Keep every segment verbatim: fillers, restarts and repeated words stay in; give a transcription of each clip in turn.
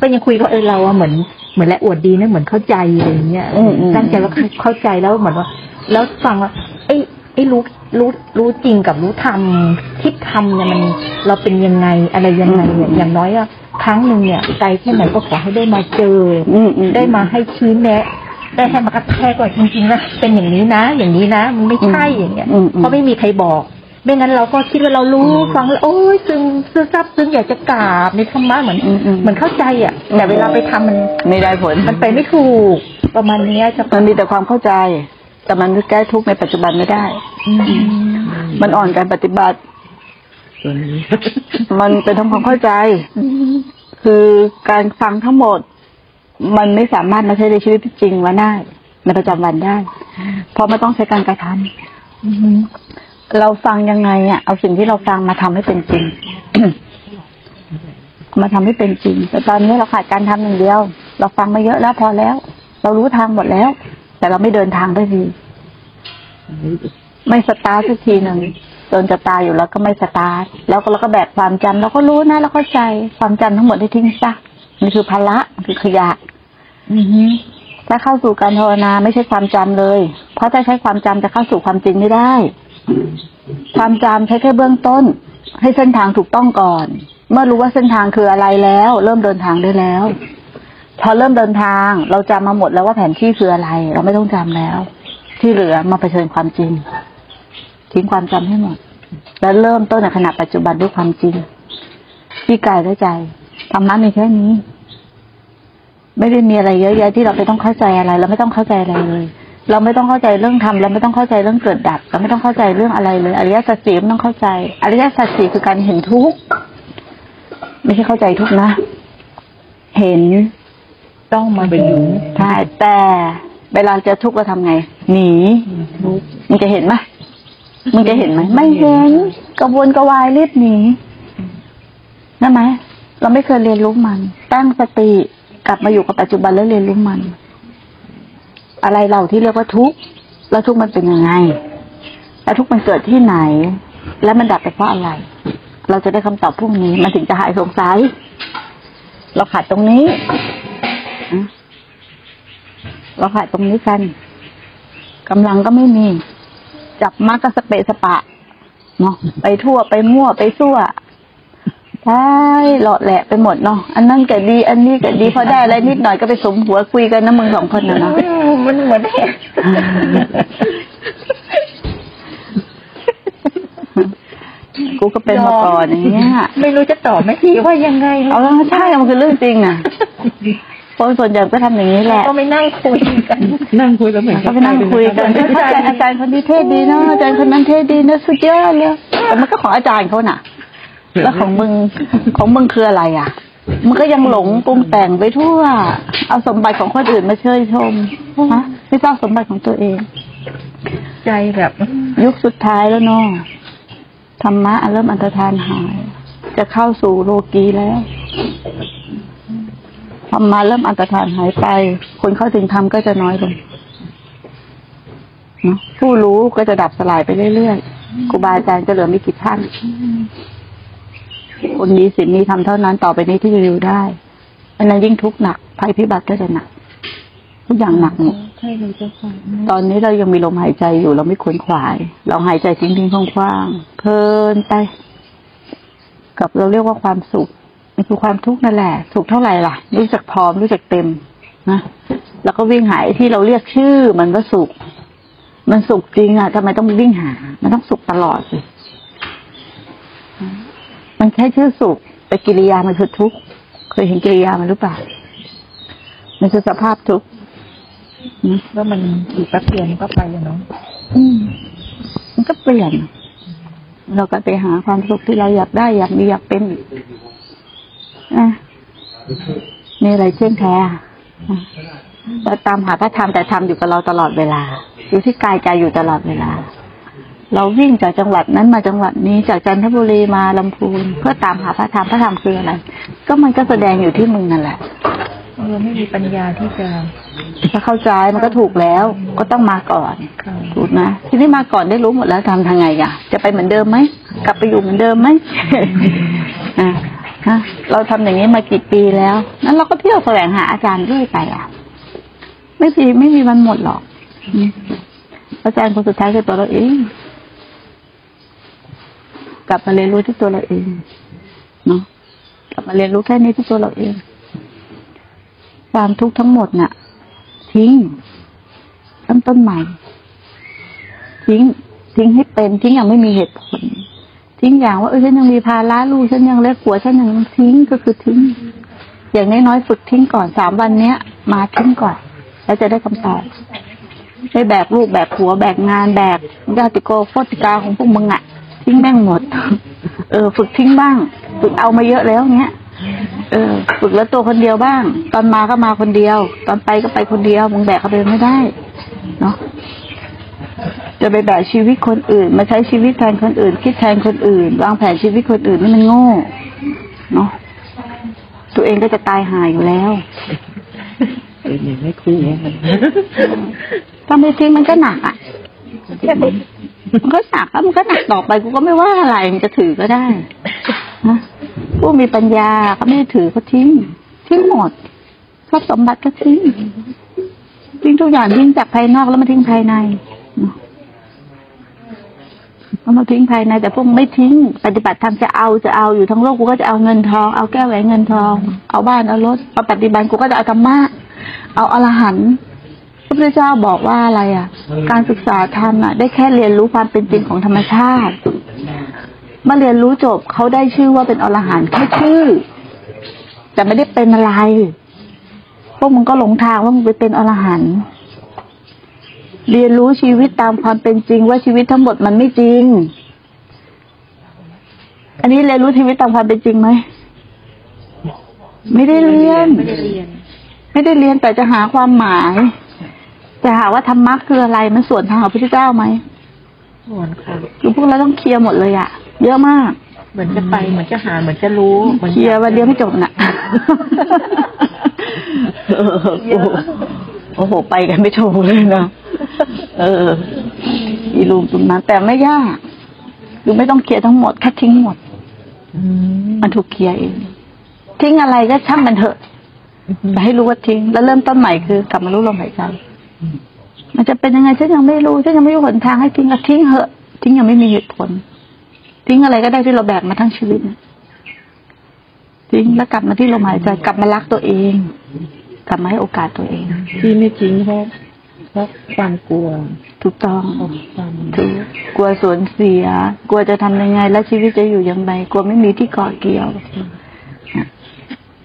ก็ยังคุยว่าเออเราเหมือนเหมือนและอวดดีนะเหมือนเข้าใจอะไรเงี้ยตั้งใจว่าเข้าใจแล้วเหมือนว่าแล้วฟังว่าไอ้ไอ้รู้รู้รู้จริงกับรู้ทำคิดทำเนี่ยมันเราเป็นยังไงอะไรยังไงเนี่ยอย่างน้อยอะครั้งหนึ่งเนี่ยใจแค่ไหนก็ขอให้ได้มาเจอได้มาให้ชี้แนะได้ให้มากระแทกก่อนจริงๆนะเป็นอย่างนี้นะอย่างนี้นะมันไม่ใช่อย่างเงี้ยเพราะไม่มีใครบอกไม่งั้นเราก็คิดว่าเรารู้ฟังแล้วโอ้ยซึ้งซึ้งซับซึ้งอยากจะกราบในธรรมะเหมือนเหมือนเข้าใจอ่ะแต่เวลาไปทำมันไม่ได้ผลมันไปไม่ถูกประมาณนี้จะมันมีแต่ความเข้าใจแต่มันแก้ทุกข์ในปัจจุบันไม่ได้มันอ่อนการปฏิบัติมันเป็นทั้งความเข้าใจคือการฟังทั้งหมดมันไม่สามารถมาใช้ในชีวิตจริงว่าได้ในประจำวันได้เพราะมันต้องใช้การกระทำเราฟังยังไงอ่ะเอาสิ่งที่เราฟังมาทำให้เป็นจริง มาทำให้เป็นจริงแต่ตอนนี้เราขาดการทำอย่างเดียวเราฟังมาเยอะแล้วพอแล้วเรารู้ทางหมดแล้วแต่เราไม่เดินทางได้ทีไม่สตาร์ทสักทีหนึ่งจนจะตายอยู่แล้วก็ไม่สตาร์ทแล้วก็เราก็แบกความจำเราก็รู้นะเราเข้าใจความจำทั้งหมดได้ทิ้งซะมันคือภาระมันคือขยะถ้าเข้าสู่การภาวนาไม่ใช่ความจำเลยเพราะถ้าใช้ความจำจะเข้าสู่ความจริงไม่ได้ความจำใช้แค่เบื้องต้นให้เส้นทางถูกต้องก่อนเมื่อรู้ว่าเส้นทางคืออะไรแล้วเริ่มเดินทางได้แล้วพอเริ่มเดินทางเราจำมาหมดแล้วว่าแผนที่คืออะไรเราไม่ต้องจำแล้วที่เหลือมาเผชิญความจริงทิ้งความจำให้หมดแล้วเริ่มต้นในขณะปัจจุบันด้วยความจริงที่กายและใจธรรมะมีแค่นี้ไม่ได้มีอะไรเยอะแยะที่เราไปต้องเข้าใจอะไรเราไม่ต้องเข้าใจอะไรเลยเราไม่ต้องเข้าใจเรื่องธรรมเราไม่ต้องเข้าใจเรื่องเกิดดับเราไม่ต้องเข้าใจเรื่องอะไรเลยอริยสัจสี่ไม่ต้องเข้าใจอริยสัจสี่คือการเห็นทุกข์ไม่ใช่เข้าใจทุกข์นะเห็นต้องมาเป็นอยู่ใช่แต่เวลาจะทุกข์เราทำไงหนีมึงจะเห็นไหมมึงจะเห็นไหมไม่เห็นกระวนกระวายรีบหนีนั่นไหมเราไม่เคยเรียนรู้มันตั้งสติกลับมาอยู่กับปัจจุบันแล้วเรียนรู้มันอะไรเราที่เรียกว่าทุกข์แล้วทุกข์มันเป็นยังไงแล้วทุกข์มันเกิดที่ไหนและมันดับไปเพราะอะไรเราจะได้คำตอบพวกนี้มันถึงจะหายสงสัยเราขาดตรงนี้เราขาดตรงนี้กันกำลังก็ไม่มีจับมักก็สเปะสปะเนาะไปทั่วไปมั่วไปซั่วใช่หลอดแหละไปหมดเนาะอันนั้นก็ดีอันนี้ก็ดีพอได้อะไรนิดหน่อยก็ไปสมหัวคุยกันนะมึงสองคนนะเนาะมันเหมือนแหกกูก็เป็นมาก่อนอย่างเงี้ยไม่รู้จะตอบไม่ทีว่ายังไงเอาแล้วใช่มันคือเรื่องจริงนะคนส่วนใหญ่ก็ทำอย่างนี้แหละก็ไม่นั่งคุยกันนั่งคุยแล้วเหมือนก็ไปนั่งคุยกันอาจารย์อาจารย์คนนี้เทศดีเนาะอาจารย์คนนั้นเทศดีนะสุดยอดเลยแต่มันก็ของอาจารย์เขาน่ะแล้วของมึงของมึงคืออะไรอ่ะมันก็ยังหลงปรุงแต่งไปทั่วเอาสมบัติของคนอื่นมาเชยชมฮะไม่สร้างสมบัติของตัวเองใจแบบยุคสุดท้ายแล้วเนาะธรรมะเริ่มอันตรธานหายจะเข้าสู่โลกีแล้วธรรมะเริ่มอันตรธานหายไปคนเข้าถึงธรรมก็จะน้อยลงเนาะผู้รู้ก็จะดับสลายไปเรื่อยๆครูบาอาจารย์จะเหลือไม่กี่ท่านคนนี้สิ่งนี้ทำเท่านั้นต่อไปนี้ที่จะอยู่ได้อันนั้นยิ่งทุกข์หนักภัยพิบัติก็จะหนักทุกอย่างหนักหมดตอนนี้เรายังมีลมหายใจอยู่เราไม่ขวนขวายเราหายใจทิ้งทิ้งคล่องคล่องเพลินไปกับเราเรียกว่าความสุขมันคือความทุกข์นั่นแหละสุขเท่าไหร่ล่ะรู้จักพร้อมรู้จักเต็มนะแล้วก็วิ่งหาที่เราเรียกชื่อมันว่าสุขมันสุขจริงอ่ะทำไมต้องวิ่งหามันต้องสุขตลอดสิมันแค่ชื่อสุขแต่กิริยามันคือทุกข์เคยเห็นกิริยามันหรือเปล่ามันคือสภาพทุกข์แล้วมันอีกแป๊บเดียวก็ไปแล้วเนาะมันก็เปลี่ยนเราก็ไปหาความสุขที่เราอยากได้อยากมีอยากเป็นอ่ะนี่อะไรเที่ยงแท้เราตามหาพระธรรมแต่ธรรมอยู่กับเราตลอดเวลาอยู่ที่กายใจอยู่ตลอดเวลาเราวิ่งจากจังหวัดนั้นมาจังหวัดนี้จากจันทบุรีมาลำพูนเพื่อตามหาพระธรรมพระธรรมคืออะไรก็มันก็แสดงอยู่ที่มึงนั่นแหละเราไม่มีปัญญาที่จะถ้าเข้าใจมันก็ถูกแล้วก็ต้องมาก่อนถูกนะทีนี้มาก่อนได้รู้หมดแล้วทำทางไงอ่ะจะไปเหมือนเดิมไหมกลับไปอยู่เหมือนเดิมไหม นะเราทำอย่างนี้มากี่ปีแล้วนั้นเราก็เที่ยวแสวงหาอาจารย์เรื่อยไปอ่ะไม่มีไม่มีวันหมดหรอกอาจารย์คนสุดท้ายคือตัวเราเองกลับมาเรียนรู้ที่ตัวเราเองเนาะกลับมาเรียนรู้แค่นี้ที่ตัวเราเองความทุกข์ทั้งหมดน่ะทิ้งตั้งต้นใหม่ทิ้งทิ้งให้เป็นทิ้งอย่างไม่มีเหตุผลทิ้งอย่างว่าเออฉันยังมีภาระลูกฉันยังเล็กหัวฉันยังทิ้งก็คือทิ้งอย่างน้อยๆฝึกทิ้งก่อนสามวันเนี้ยมาทิ้งก่อนแล้วจะได้คำตอบไม่แบกลูกแบกหัวแบกงานแบกญาติโกโคติกาของพวกมึงอ่ะทิ้งแม่งหมดเออฝึกทิ้งบ้างฝึกเอามาเยอะแล้วเนี้ยเออฝึกแล้วตัวคนเดียวบ้างตอนมาก็มาคนเดียวตอนไปก็ไปคนเดียวมึงแบกเขาไปไม่ได้เนาะจะไปแบกชีวิตคนอื่นมาใช้ชีวิตแทนคนอื่นคิดแทนคนอื่นวางแผนชีวิตคนอื่นนี่มันโง่เนาะตัวเองก็จะตายหายอยู่แล้วเออยังไม่คุ้นเนี่ยถ้าไม่ทิ้งมันก็หนักอ่ะมันก็หนักแล้วมันก็หนักต่อไปกูก็ไม่ว่าอะไรมันจะถือก็ได้นะผู้มีปัญญาก็ไม่ถือก็ทิ้งทิ้งหมดทรัพย์สมบัติก็ทิ้งทิ้งทุกอย่างทิ้งจากภายนอกแล้วมาทิ้งภายในเอามาทิ้งภายในแต่พวกไม่ทิ้งปฏิบัติธรรมจะเอาจะเอาอยู่ทั้งโลกกูก็จะเอาเงินทองเอาแก้วแหวนเงินทองเอาบ้านเอารถเอาปฏิบัติกูก็จะเอาธรรมะเอาอรหันต์พระพุทธเจ้าบอกว่าอะไรอ่ะการศึกษาธรรมอ่ะได้แค่เรียนรู้ความเป็นจริงของธรรมชาติเมื่อเรียนรู้จบเขาได้ชื่อว่าเป็นอรหันต์แค่ชื่อแต่ไม่ได้เป็นอะไรพวกมึงก็หลงทางว่ามึงไปเป็นอรหันต์เรียนรู้ชีวิตตามความเป็นจริงว่าชีวิตทั้งหมดมันไม่จริงอันนี้เรียนรู้ชีวิตตามความเป็นจริงไหมไม่ได้เรียนไม่ได้เรียนไม่ได้เรียนแต่จะหาความหมายจะหาว่าธรรมะคืออะไรมันส่วนทางของพระพุทธเจ้าไหมส่วนค่ะคือพวกเราต้องเคลียร์หมดเลยอะเยอะมากเหมือนจะไปเหมือนจะหาเหมือนจะรู้เคลียร์วันเดียวไม่จบน่ะโอ้โหไปกันไม่โชว์เลยนะเอออีลูมตุนมาแต่ไม่ยากคือไม่ต้องเคลียร์ทั้งหมดแค่ทิ้งหมดมันถูกเคลียร์เองทิ้งอะไรก็ช่างมันเถอะแต่ให้รู้ว่าทิ้งแล้วเริ่มต้นใหม่คือกลับมารู้ลมหายใจมันจะเป็นยังไงฉันยังไม่รู้ฉันยังไม่รู้หนทางให้ทิ้งก็ทิ้งเถอะทิ้งยังไม่มีเหตุผลทิ้งอะไรก็ได้ที่เราแบกมาทั้งชีวิตทิ้งแล้วกลับมาที่ลมหายใจกลับมารักตัวเองกลับมาให้โอกาสตัวเองที่ไม่จริงเพราะเพราะความกลัวถูกต้องกลัวสูญเสียกลัวจะทำยังไงและชีวิตจะอยู่อย่างไรกลัวไม่มีที่เกาะเกี่ยว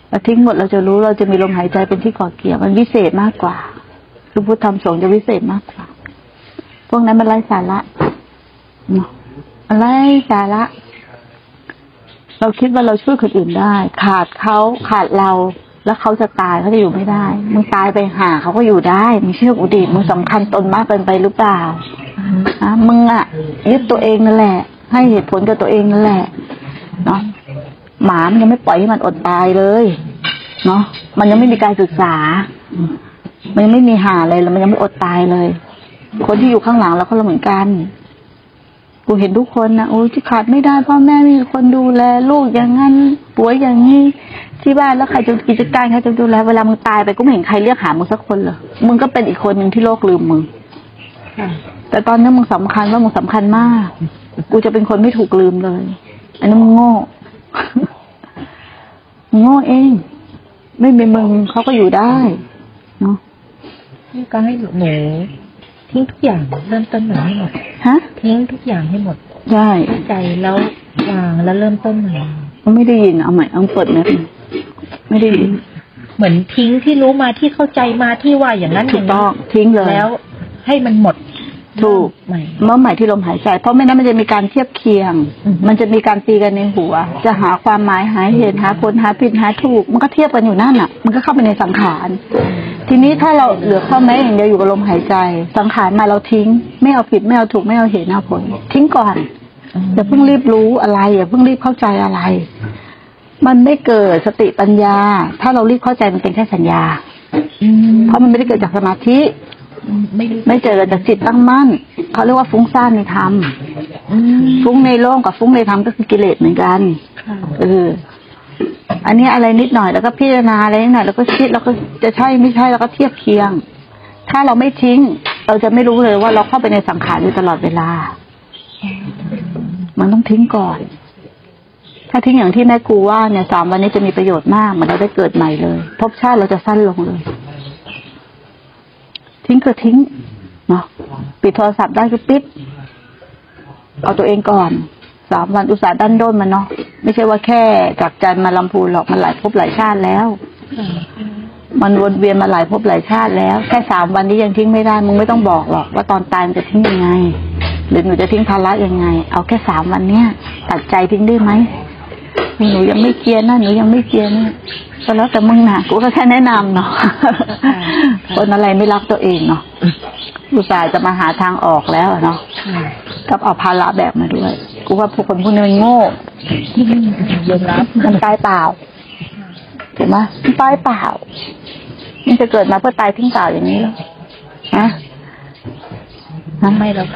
เราทิ้งหมดเราจะรู้เราจะมีลมหายใจเป็นที่เกาะเกี่ยวมันวิเศษมากกว่าคือพุทธธรรมสงฆ์จะวิเศษมากกว่าพวกนั้นมันไร้สาระไร้สาระเราคิดว่าเราช่วยคนอื่นได้ขาดเขาขาดเราแล้วเขาจะตายเขาจะอยู่ไม่ได้มึงตายไปหาเขาก็อยู่ได้มึงเชื่อกูดิมึงสำคัญตนมากเกินไปหรือเปล่าอ่ะมึงอ่ะยึดตัวเองนั่นแหละให้เหตุผลกับตัวเองนั่นแหละเนาะหมามันยังไม่ปล่อยให้มันอดตายเลยเนาะมันยังไม่มีการศึกษามันยังไม่มีหาอะไรแล้วมันยังไม่อดตายเลยคนที่อยู่ข้างหลังเราก็เหมือนกันกูเห็นทุกคนนะโอ้ที่ขาดไม่ได้พ่อแม่ไม่มีคนดูแลลูกอย่างนั้นป่วยอย่างนี้ที่บ้านแล้วใครจะกิจการใครจะดูแลเวลามึงตายไปก็ไม่เห็นใครเรียกหามึงสักคนเลยมึงก็เป็นอีกคนหนึ่งที่โลกลืมมึงแต่ตอนนี้มึงสำคัญว่ามึงสำคัญมากกูจะเป็นคนไม่ถูกลืมเลยอันนั้นมึงโง่โง่เองไม่เป็นมึงเขาก็อยู่ได้เนาะก็ให้หนูทิ้งทุกอย่างเริ่มต้นใหม่ให้หมดฮะทิ้งทุกอย่างให้หมดใช่ใจแล้ววางแล้วเริ่มต้นใหม่ไม่ได้ยินเอาใหม่เอาเปิดไหมไม่ได้ยินเหมือนทิ้งที่รู้มาที่เข้าใจมาที่ว่าอย่างนั้นถูกต้องทิ้งเลยแล้วให้มันหมดถูกเมื่อหมายที่ลมหายใจเพราะไม่นั้นมันจะมีการเทียบเคียงมันจะมีการตีกันในหัวจะหาความหมายหาเหตุหาผลหาผิดหาถูกมันก็เทียบกันอยู่นั่นอ่ะมันก็เข้าไปในสังขารทีนี้ถ้าเราเหลือข้อแม้อย่างเดียวอยู่กับลมหายใจสังขารมาเราทิ้งไม่เอาผิดไม่เอาถูกไม่เอาเหตุเอาผลทิ้งก่อนอย่าเพิ่งรีบรู้อะไรอย่าเพิ่งรีบเข้าใจอะไรมันไม่เกิดสติปัญญาถ้าเรารีบเข้าใจมันเป็นแค่สัญญาเพราะมันไม่ได้เกิดจากสมาธิไม่เจอจากจิตตั้งมั่นเขาเรียกว่าฟุ้งซ่านในธรรมฟุ้งในโลกกับฟุ้งในธรรมก็คือกิเลสเหมือนกันเออ อันนี้อะไรนิดหน่อยแล้วก็พิจารณาอะไรนิดหน่อยแล้วก็คิดแล้วก็จะใช่ไม่ใช่แล้วก็เทียบเคียงถ้าเราไม่ทิ้งเราจะไม่รู้เลยว่าเราเข้าไปในสังขารอยู่ตลอดเวลามันต้องทิ้งก่อนถ้าทิ้งอย่างที่แม่ครูว่าเนี่ยสามวันนี้จะมีประโยชน์มากเหมือนเราได้เกิดใหม่เลยภพชาติเราจะสั้นลงเลยทิ้งคือทิ้งเนาะปิดโทรศัพท์ได้คือปิดเอาตัวเองก่อนสามวันอุตส่าห์ดันด้นมันเนาะไม่ใช่ว่าแค่จากจันทร์มาลำพูนหรอกมันหลายภพหลายชาติแล้วมันวนเวียนมาหลายภพหลายชาติแล้วแค่สามวันนี้ยังทิ้งไม่ได้มึงไม่ต้องบอกหรอกว่าตอนตายมันจะทิ้งยังไงหรือหนูจะทิ้งภาระยังไงเอาแค่สามวันเนี้ยตัดใจทิ้งได้ไหมหนูยังไม่เกียร์นะหนูยังไม่เกียร์นะก็แล้วแต่มึงนะกูก็แค่แนะนำเนาะคนอะไรไม่รักตัวเองเนาะอุตส่าห์จะมาหาทางออกแล้วเนาะกับเอาภาระแบบมาด้วยกูว่าพวกคนพวกนี้มันโง่ยอมรับมันตายเปล่าถูกไหมตายเปล่ามันจะเกิดมาเพื่อตายทิ้งเปล่าอย่างนี้หรอฮะไม่หรอก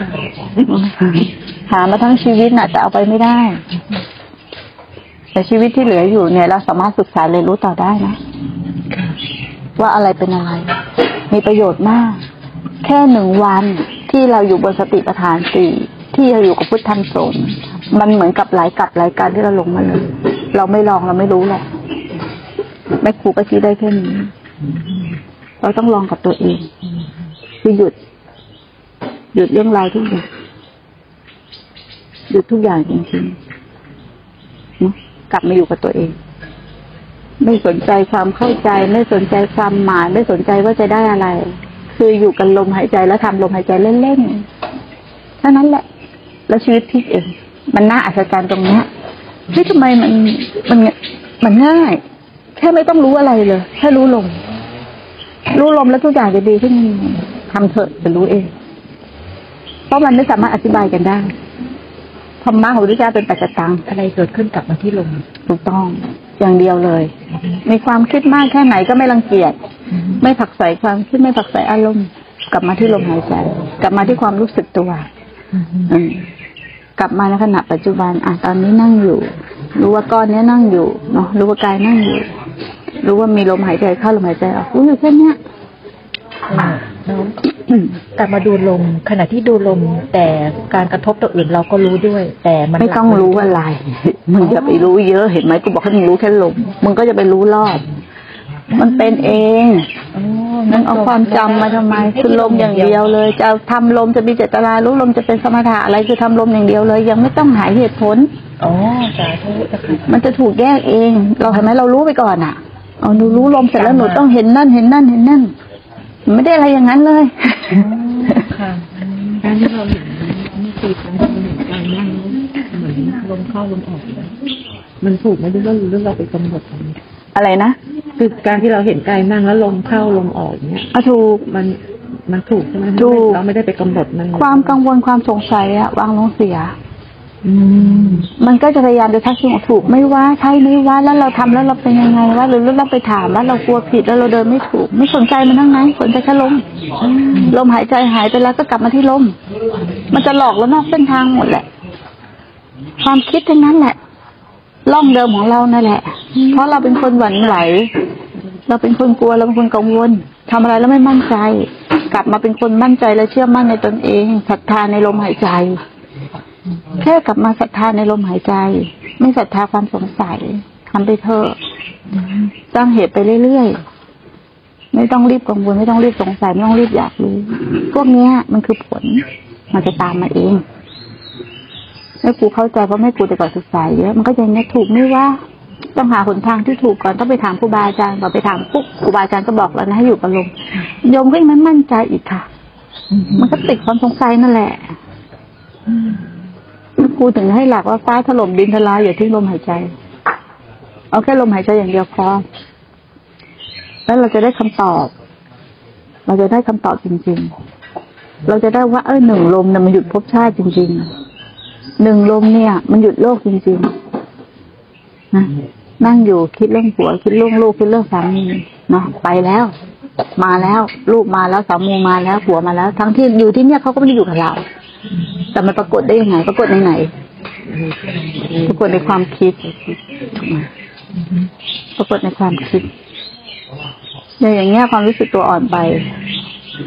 หามาทั้งชีวิตน่ะแต่เอาไปไม่ได้แต่ชีวิตที่เหลืออยู่เนี่ยเราสามารถศึกษาเรียนรู้ต่อได้นะว่าอะไรเป็นอะไรมีประโยชน์มากแค่หนึ่งวันที่เราอยู่บนสติปัฏฐานสี่ที่เราอยู่กับพุทธันโสมมันเหมือนกับหลายกับหลายการที่เราลงมาเลยเราไม่ลองเราไม่รู้หรอกแม่ครูก็ชี้ได้แค่นี้เราต้องลองกับตัวเองคือหยุดหยุดเรื่องราวทุกอย่างหยุดทุกอย่างจริงๆนะกลับมาอยู่กับตัวเองไม่สนใจความเข้าใจไม่สนใจความหมายไม่สนใจว่าจะได้อะไรคืออยู่กับลมหายใจแล้วทำลมหายใจเล่นๆเท่านั้นแหละแล้วชีวิตพลิกเองมันน่าอัศจรรย์ตรงนี้ที่ทำไมมันมันมันง่ายแค่ไม่ต้องรู้อะไรเลยแค่รู้ลมรู้ลมแล้วทุกอย่างจะดีขึ้นทำเถอะจะรู้เองเพราะมันไม่สามารถอธิบายกันได้ธรรมะของพระพุทธเจ้าเป็นปัจจตังอะไรเกิดขึ้นกลับมาที่ลมถูกต้องอย่างเดียวเลยมีความคิดมากแค่ไหนก็ไม่รังเกียจไม่ผักใส่ความคิดไม่ผักใส่อารมณ์กลับมาที่ลมหายใจกลับมาที่ความรู้สึกตัวกลับมาในขณะปัจจุบันอ่ะตอนนี้นั่งอยู่รู้ว่าก้อนนี้นั่งอยู่เนาะรู้ว่ากายนั่งอยู่รู้ว่ามีลมหายใจเข้าลมหายใจออกรู้อยู่แค่เนี้ยกลับมาดูลมขณะที่ดูลมแต่การกระทบตัวอื่นเราก็รู้ด้วยแต่มันไม่ต้องรู้อะไรมึงจะไปรู้เยอะเห็นไหมกูบอกให้มึงรู้แค่ลมมึงก็จะไปรู้รอบมันเป็นเองมึงเอาความจำมาทำไมคือลมอย่างเดียวเลยจะทำลมจะมีเจตนารู้ลมจะเป็นสมถะอะไรคือทำลมอย่างเดียวเลยยังไม่ต้องหาเหตุผลอ๋อสาธุมันจะถูกแยกเองเราเห็นไหมเรารู้ไปก่อนอ่ะเอาหนูรู้ลมเสร็จแล้วหนูต้องเห็นนั่นเห็นนั่นเห็นนั่นไม่ได้อะไรอย่างนั้นเลยค่ะการที่เราเห็นนี่คือการเห็นการนั่งเหมือนลมเข้าลมออกมันถูกไหมที่ว่าเรื่องเราไปกำหนดอะไรนะคือการที่เราเห็นกายนั่งแล้วลมเข้าลมออกเนี่ยอ่ะถูกมันมันถูกใช่ไหมถูกเราไม่ได้ไปกำหนดมันความกังวลความสงสัยอะวางลงเสียมันก็จะพยายามจะทักทวงถูกไม่ว่าใช่ไม่ว่าแล้วเราทำแล้วเราเป็นยังไงว่าหรือเราไปถามว่าเรากลัวผิดแล้วเราเดินไม่ถูกไม่สนใจมันทั้งนั้นสนใจแค่ลมลมหายใจหายไปแล้วก็กลับมาที่ลมมันจะหลอกแล้วนอกเส้นทางหมดแหละความคิดทั้งนั้นแหละล่องเดิมของเรานั่นแหละเพราะเราเป็นคนหวั่นไหวเราเป็นคนกลัวเราเป็นคนกังวลทำอะไรแล้วไม่มั่นใจกลับมาเป็นคนมั่นใจและเชื่อมั่นในตนเองศรัทธาในลมหายใจแค่กลับมาศรัทธาในลมหายใจไม่ศรัทธาความสงสัยทำไปเถอะสร้างเหตุไปเรื่อยๆไม่ต้องรีบกังวลไม่ต้องรีบสงสัยไม่ต้องรีบอยากรู้พวกนี้มันคือผลมันจะตามมาเองแม่ครูเข้าใจเพราะแม่ครูแต่ก่อนศึกษาเยอะมันก็ยังเนี่ยถูกไม่ว่าต้องหาหนทางที่ถูกก่อนต้องไปถามครูบาอาจารย์ก่อนไปถามปุ๊บครูบาอาจารย์ก็บอกแล้วนะให้อยู่กับลมโยมก็ยังไม่มั่นใจอีกค่ะมันก็ติดความสงสัยนั่นแหละครูถึงให้หลักว่าฟ้าถล่มดินทลายอย่าทิ้งลมหายใจเอาแค่ลมหายใจอย่างเดียวพอแล้วเราจะได้คำตอบเราจะได้คำตอบจริงๆเราจะได้ว่าเออหนึ่งลมเนี่ยมันหยุดภพชาติจริงๆหนึ่งลมเนี่ยมันหยุดโลกจริงๆนะนั่งอยู่คิดเรื่องผัวคิดเรื่องลูกคิดเรื่องสามีเนาะไปแล้วมาแล้วลูกมาแล้วสามีมาแล้วผัวมาแล้วทั้งที่อยู่ที่เนี่ยเขาก็ไม่ได้อยู่กับเราแต่มันปรากฏได้ยังไงปรากฏในไหนปรากฏในความคิด ปรากฏในความคิดในอย่างเงี้ยความรู้สึกตัวอ่อนไป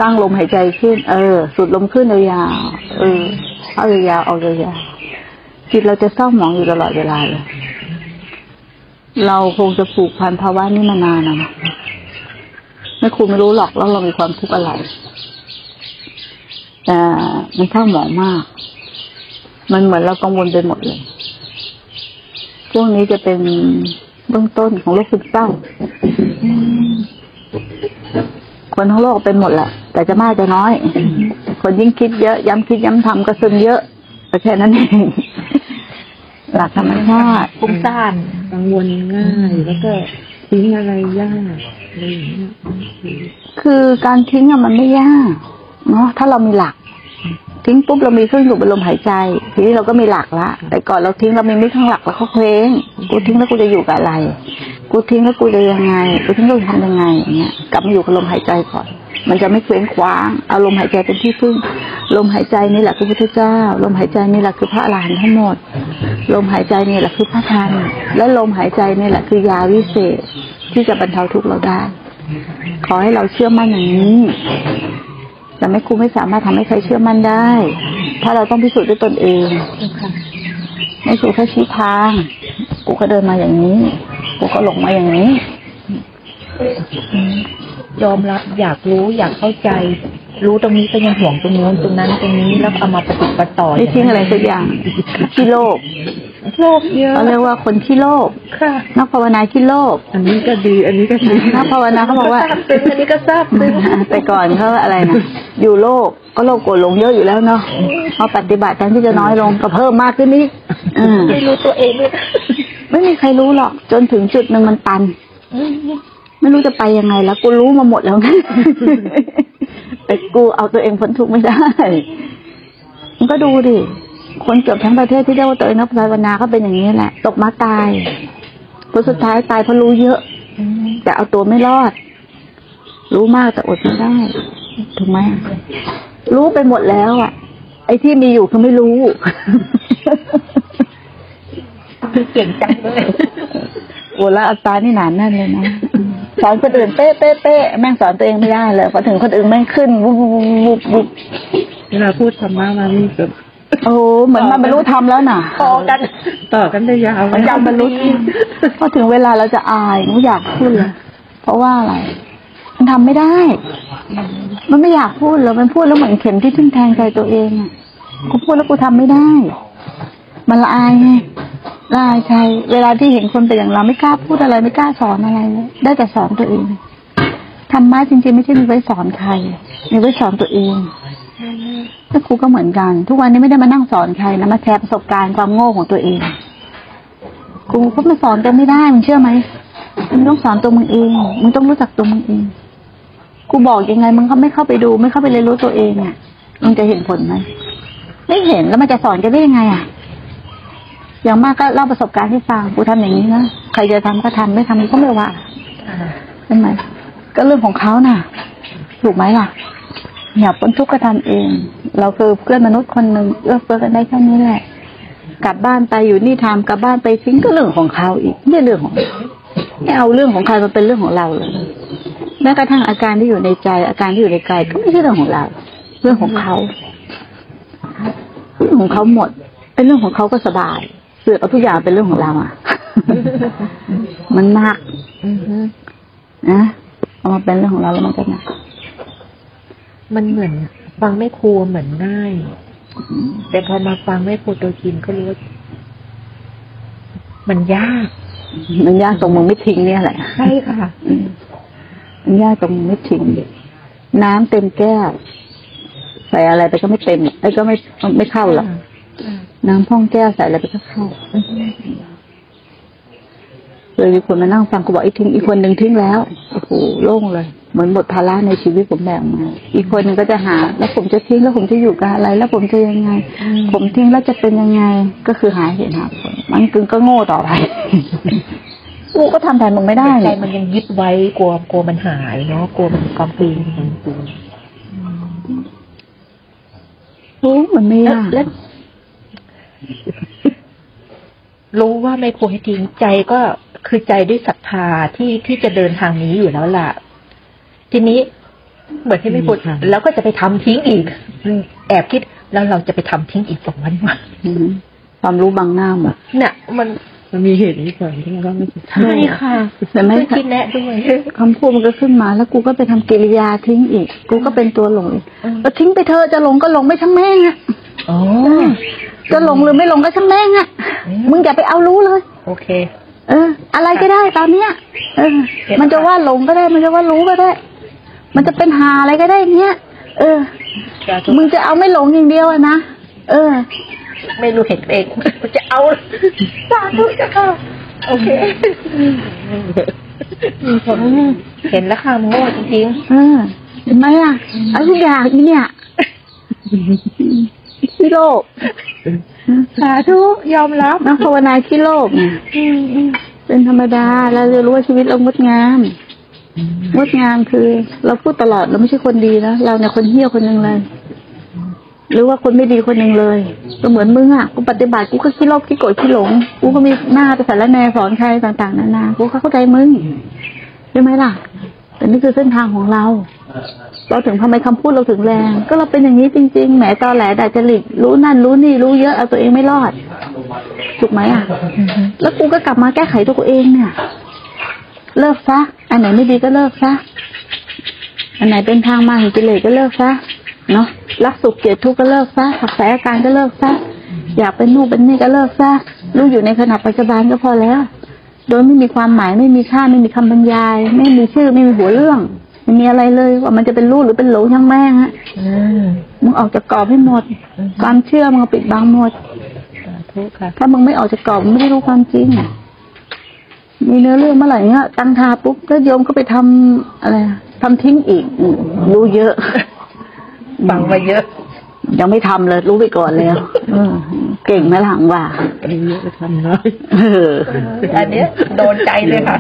ตั้งลมหายใจขึ้นเออสูดลมขึ้นยาวๆเออเอายาวๆเอายาวๆจิตเราจะเศร้าหมองอยู่ตลอดเวลาเลยเราคงจะผูกพันภาวะนี้มานานนะไม่ครูไม่รู้หรอกแล้วเรามีความทุกข์อะไรแต่มันเศร้าหมองมากมันเหมือนเรากังวลไปหมดเลยช่วงนี้จะเป็นเบื้องต้นของโรคซึมเศร้าคนทั้งโลกเป็นหมดแหละแต่จะมากจะน้อยคนยิ่งคิดเยอะย้ำคิดย้ำทำก็ซึมเยอะแต่แค่นั้นเองหลักธรรมชาติฟุ้งซ่านกังวลง่ายแล้วก็ทิ้งอะไรยากอะไรอย่างเงี้ยคือการทิ้งอะมันไม่ยากเนาะถ้าเรามีหลักทิ้งปุ๊บเรามีเครื่องอยู่เป็นลมหายใจทีนี้เราก็มีหลักละแต่ก่อนเราทิ้งเรามีไม่ทั้งหลักแล้วเขาเคว้งกูทิ้งแล้วกูจะอยู่กับอะไรกูทิ้งแล้วกูจะยังไงกูทิ้งแล้วกูทำยังไงอย่างเงี้ยกลับมาอยู่กับลมหายใจก่อนมันจะไม่เคว้งคว้างเอาลมหายใจเป็นที่พึ่งลมหายใจนี่แหละคือพระพุทธเจ้าลมหายใจนี่แหละคือพระอรหันต์ทั้งหมดลมหายใจนี่แหละคือพระธรรมและลมหายใจนี่แหละคือยาวิเศษที่จะบรรเทาทุกข์เราได้ขอให้เราเชื่อมั่นอย่างนี้แต่ไม่ครูไม่สามารถทำให้ใครเชื่อมั่นได้ถ้าเราต้องพิสูจน์ด้วยตนเองไม่ครูแค่ชี้ทางกูก็เดินมาอย่างนี้กูก็หลงมาอย่างนี้ยอมรับอยากรู้อยากเข้าใจรู้ตรงนี้ก็ยังห่วงตรงนู้นตรงนั้นตรงนี้แล้วเอามาปฏิบัติต่อไม่ทิ้งอะไรสักอย่างขี้โลภโลภเยอะเขาเรียกว่าคนขี้โลภค่ะนักภาวนาขี้โลภอันนี้ก็ดีอันนี้ก็ดีนักภาวนาเขาบอกว่าซึ้งอันนี้ก็ทราบซึ้งแต่ก่อนเขาอะไรนะอยู่โลภก็โลภโกรธหลงเยอะอยู่แล้วเนาะเอาปฏิบัติแทนที่จะน้อยลงก็เพิ่มมากขึ้นนี่ไม่รู้ตัวเองเลยไม่มีใครรู้หรอกจนถึงจุดนึงมันตันไม่รู้จะไปยังไงแล้วกูรู้มาหมดแล้วนะแต่กูเอาตัวเองพ้นทุกข์ไม่ได้มันก็ดูดิคนเกือบทั้งประเทศที่เรียกว่าตัวเองนักภาวนาก็เป็นอย่างนี้แหละตกมาตายคนสุดท้ายตายเพราะรู้เยอะแต่เอาตัวไม่รอดรู้มากแต่อดไม่ได้ถูกไหมรู้ไปหมดแล้วอ่ะไอ้ที่มีอยู่คือไม่รู้เก่งจังเลยโอ้ละอัตตานี่หนาแน่นเลยนะสอนคนอื่นเป๊ะเป๊ะเป๊ะแม่งสอนตัวเองไม่ได้เลยพอถึงคนอื่นแม่งขึ้นวุบวุบวุบเวลาพูดธรรมะมานี่แบบโอ้เหมือนมาบรรลุธรรมแล้วน่ะต่อกันต่อกันได้ยาวมันยังบรรลุพอถึงเวลาเราจะอายหนูอยากพูดเลยเพราะว่าอะไรมันทำไม่ได้มันไม่อยากพูดแล้วมันพูดแล้วเหมือนเข็มที่ทิ่มแทงใจตัวเองอ่ะกูพูดแล้วกูทำไม่ได้มันละอายไงละอายใจเวลาที่เห็นคนเป็นอย่างเราไม่กล้าพูดอะไรไม่กล้าสอนอะไรเลยได้แต่สอนตัวเองธรรมะจริงๆไม่ใช่มีไว้สอนใครมีไว้สอนตัวเองถ้าครูก็เหมือนกันทุกวันนี้ไม่ได้มานั่งสอนใครนะมาแชร์ประสบการณ์ความโง่ของตัวเองครูก็มาสอนกันไม่ได้มึงเชื่อไหมมึงต้องสอนตัวมึงเองมึงต้องรู้จักตัวมึงเองกูบอกยังไงมึงก็ไม่เข้าไปดูไม่เข้าไปเรียนรู้ตัวเองอ่ะมึงจะเห็นผลไหมไม่เห็นแล้วมันจะสอนกันได้ยังไงอ่ะอย่างมากก็เล่าประสบการณ์ให้ฟังกูทำอย่างนี้นะใครจะทำก็ทำไม่ทำก็ไม่ว่าใช่ไหมก็เรื่องของเขาน่ะถูกไหมล่ะอย่าพ้นทุกข์ก็ทำเองเราคือเพื่อนมนุษย์คนหนึ่งเอื้อเฟื้อกันได้แค่นี้แหละกลับบ้านไปอยู่นี่ทำกลับบ้านไปทิ้งก็เรื่องของเขาอีกไม่เรื่องของไม่เอาเรื่องของใครมาเป็นเรื่องของเราเลยแม้กระทั่งอาการที่อยู่ในใจอาการที่อยู่ในกายก็ไม่ใช่เรื่องของเราเรื่องของเขาเรื่องของเขาหมดเป็นเรื่องของเขาก็สบายเสือกเอาทุกอย่างเป็นเรื่องของเราอ่ะมันหนักนะเอามาเป็นเรื่องของเราแล้วมันก็หนักมันเหมือนฟังไม่ครูเหมือนง่ายแต่พอมาฟังไม่ครูตัวจริงก็รู้ว่ามันยากมันยากตรงมึงไม่ทิ้งเนี่ยแหละใช่ค่ะมันยากตรงมึงไม่ทิ้งน้ำเต็มแก้วใส่อะไรไปก็ไม่เต็มไอ้ก็ไม่ไม่เข้าหรอกน้ำพ่องแก้วใส่อะไรไปก็เข้าเลยมีคนมานั่งฟังกูบอกไอ้ทิ้งอีกคนหนึ่งทิ้งแล้วโอ้โหโล่งเลยเหมือนหมดภาระในชีวิตผมแบกมาอีกคนหนึ่งก็จะหาแล้วผมจะทิ้งแล้วผมจะอยู่กับอะไรแล้วผมจะยังไงผมทิ้งแล้วจะเป็นยังไงก็คือหาเหตุหาผลมันกึ่งก็โง่ต่อไปกูก็ทำแทนมึงไม่ได้ใจมันยังยึดไว้กลัวกลัวมันหายเนาะกลัวมันกำปีนโอ้มันไม่ได้แล้วรู้ว่าไม่ควรทิ้งใจก็ คือใจด้วยศรัทธาที่ที่จะเดินทางนี้อยู่แล้วล่ะทีนี้เหมือนที่ไม่พูดแล้วก็จะไปทำทิ้งอีกแอบคิดแล้วเราจะไปทำทิ้งอีกสองวันวันความรู้บางหน้าหมดเนี่ยมันมันมีเหตุที่ก่อนที่เราไม่ใช่ค่ะแต่ไม่คิดแนะด้วยคำพูดมันก็ขึ้นมาแล้วกูก็ไปทำกิริยาทิ้งอีกกูก็เป็นตัวหลงแล้วทิ้งไปเธอจะหลงก็หลงไม่ช่างแม่งอ่ะจะหลงหรือไม่หลงก็ช่างแม่งอ่ะมึงอย่าไปเอารู้เลยโอเคเอออะไรก็ได้ตอนเนี้ยเออมันจะว่าหลงก็ได้มันจะว่ารู้ก็ได้มันจะเป็นหาอะไรก็ได้เนี้ยเออมึงจะเอาไม่หลงอย่างเดียวอะนะเออไม่รู้เห็นเองจะเอาสาธุเจ้าค่ะโอเคเห็นแล้วค่ะโง่จริงๆเออเห็นไหมอ่ะไอ้ทุกอย่างเนี่ยขี้โลภสาธุยอมรับนักภาวนาขี้โลภเป็นธรรมดาเราจะรู้ว่าชีวิตเรางดงามงดงามคือเราพูดตลอดเราไม่ใช่คนดีนะเราเนี่ยคนเหี้ยคนหนึ่งเลยหรือว่าคนไม่ดีคนหนึ่งเลยก็เหมือนมึงอ่ะกูปฏิบัติกูก็ขี้โลภขี้โกรธขี้หลงกูก็มีหน้าไปสารแนสอนใครต่างๆนานากูเข้าใจมึงได้ไหมล่ะแต่นี่คือเส้นทางของเราเราถึงทำไมคำพูดเราถึงแรงก็เราเป็นอย่างนี้จริงๆแหมตอแหลดัดจริตรู้นั่นรู้นี่รู้เยอะเอาตัวเองไม่รอดถูกไหมอ่ะแล้วกูก็กลับมาแก้ไขตัวกูเองเนี่ยเลิกซะอันไหนไม่ดีก็เลิกซะอันไหนเป็นทางมาแห่งกิเลสก็เลิกซะเนาะรักสุขเกลียดทุกข์ก็เลิกซะขับสายอาการก็เลิกซะอยากเป็นนู่นเป็นนี่ก็เลิกซะรู้อยู่ในขณะปัจจุบันก็พอแล้วโดยไม่มีความหมายไม่มีค่าไม่มีคำบรรยายไม่มีชื่อไม่มีหัวเรื่องไม่มีอะไรเลยว่ามันจะเป็นรูปหรือเป็นหลงช่างแม่งฮะมึงออกจากกรอบให้หมดความเชื่อมึงปิดบังหมดถ้ามึงไม่ออกจากกรอบมึงไม่รู้ความจริงมีเนื้อเรื่องเมื่อไหร่เงี้ยตั้งทาปุ๊บแล้วโยมก็ไปทำอะไรทำทิ้งอีกรู้เยอะฟังมาเยอะยังไม่ทำเลยรู้ไปก่อนแล้วเก่งไหมหลังว่าอันนี้ทำน้อยอันนี้โดนใจเลยค่ะ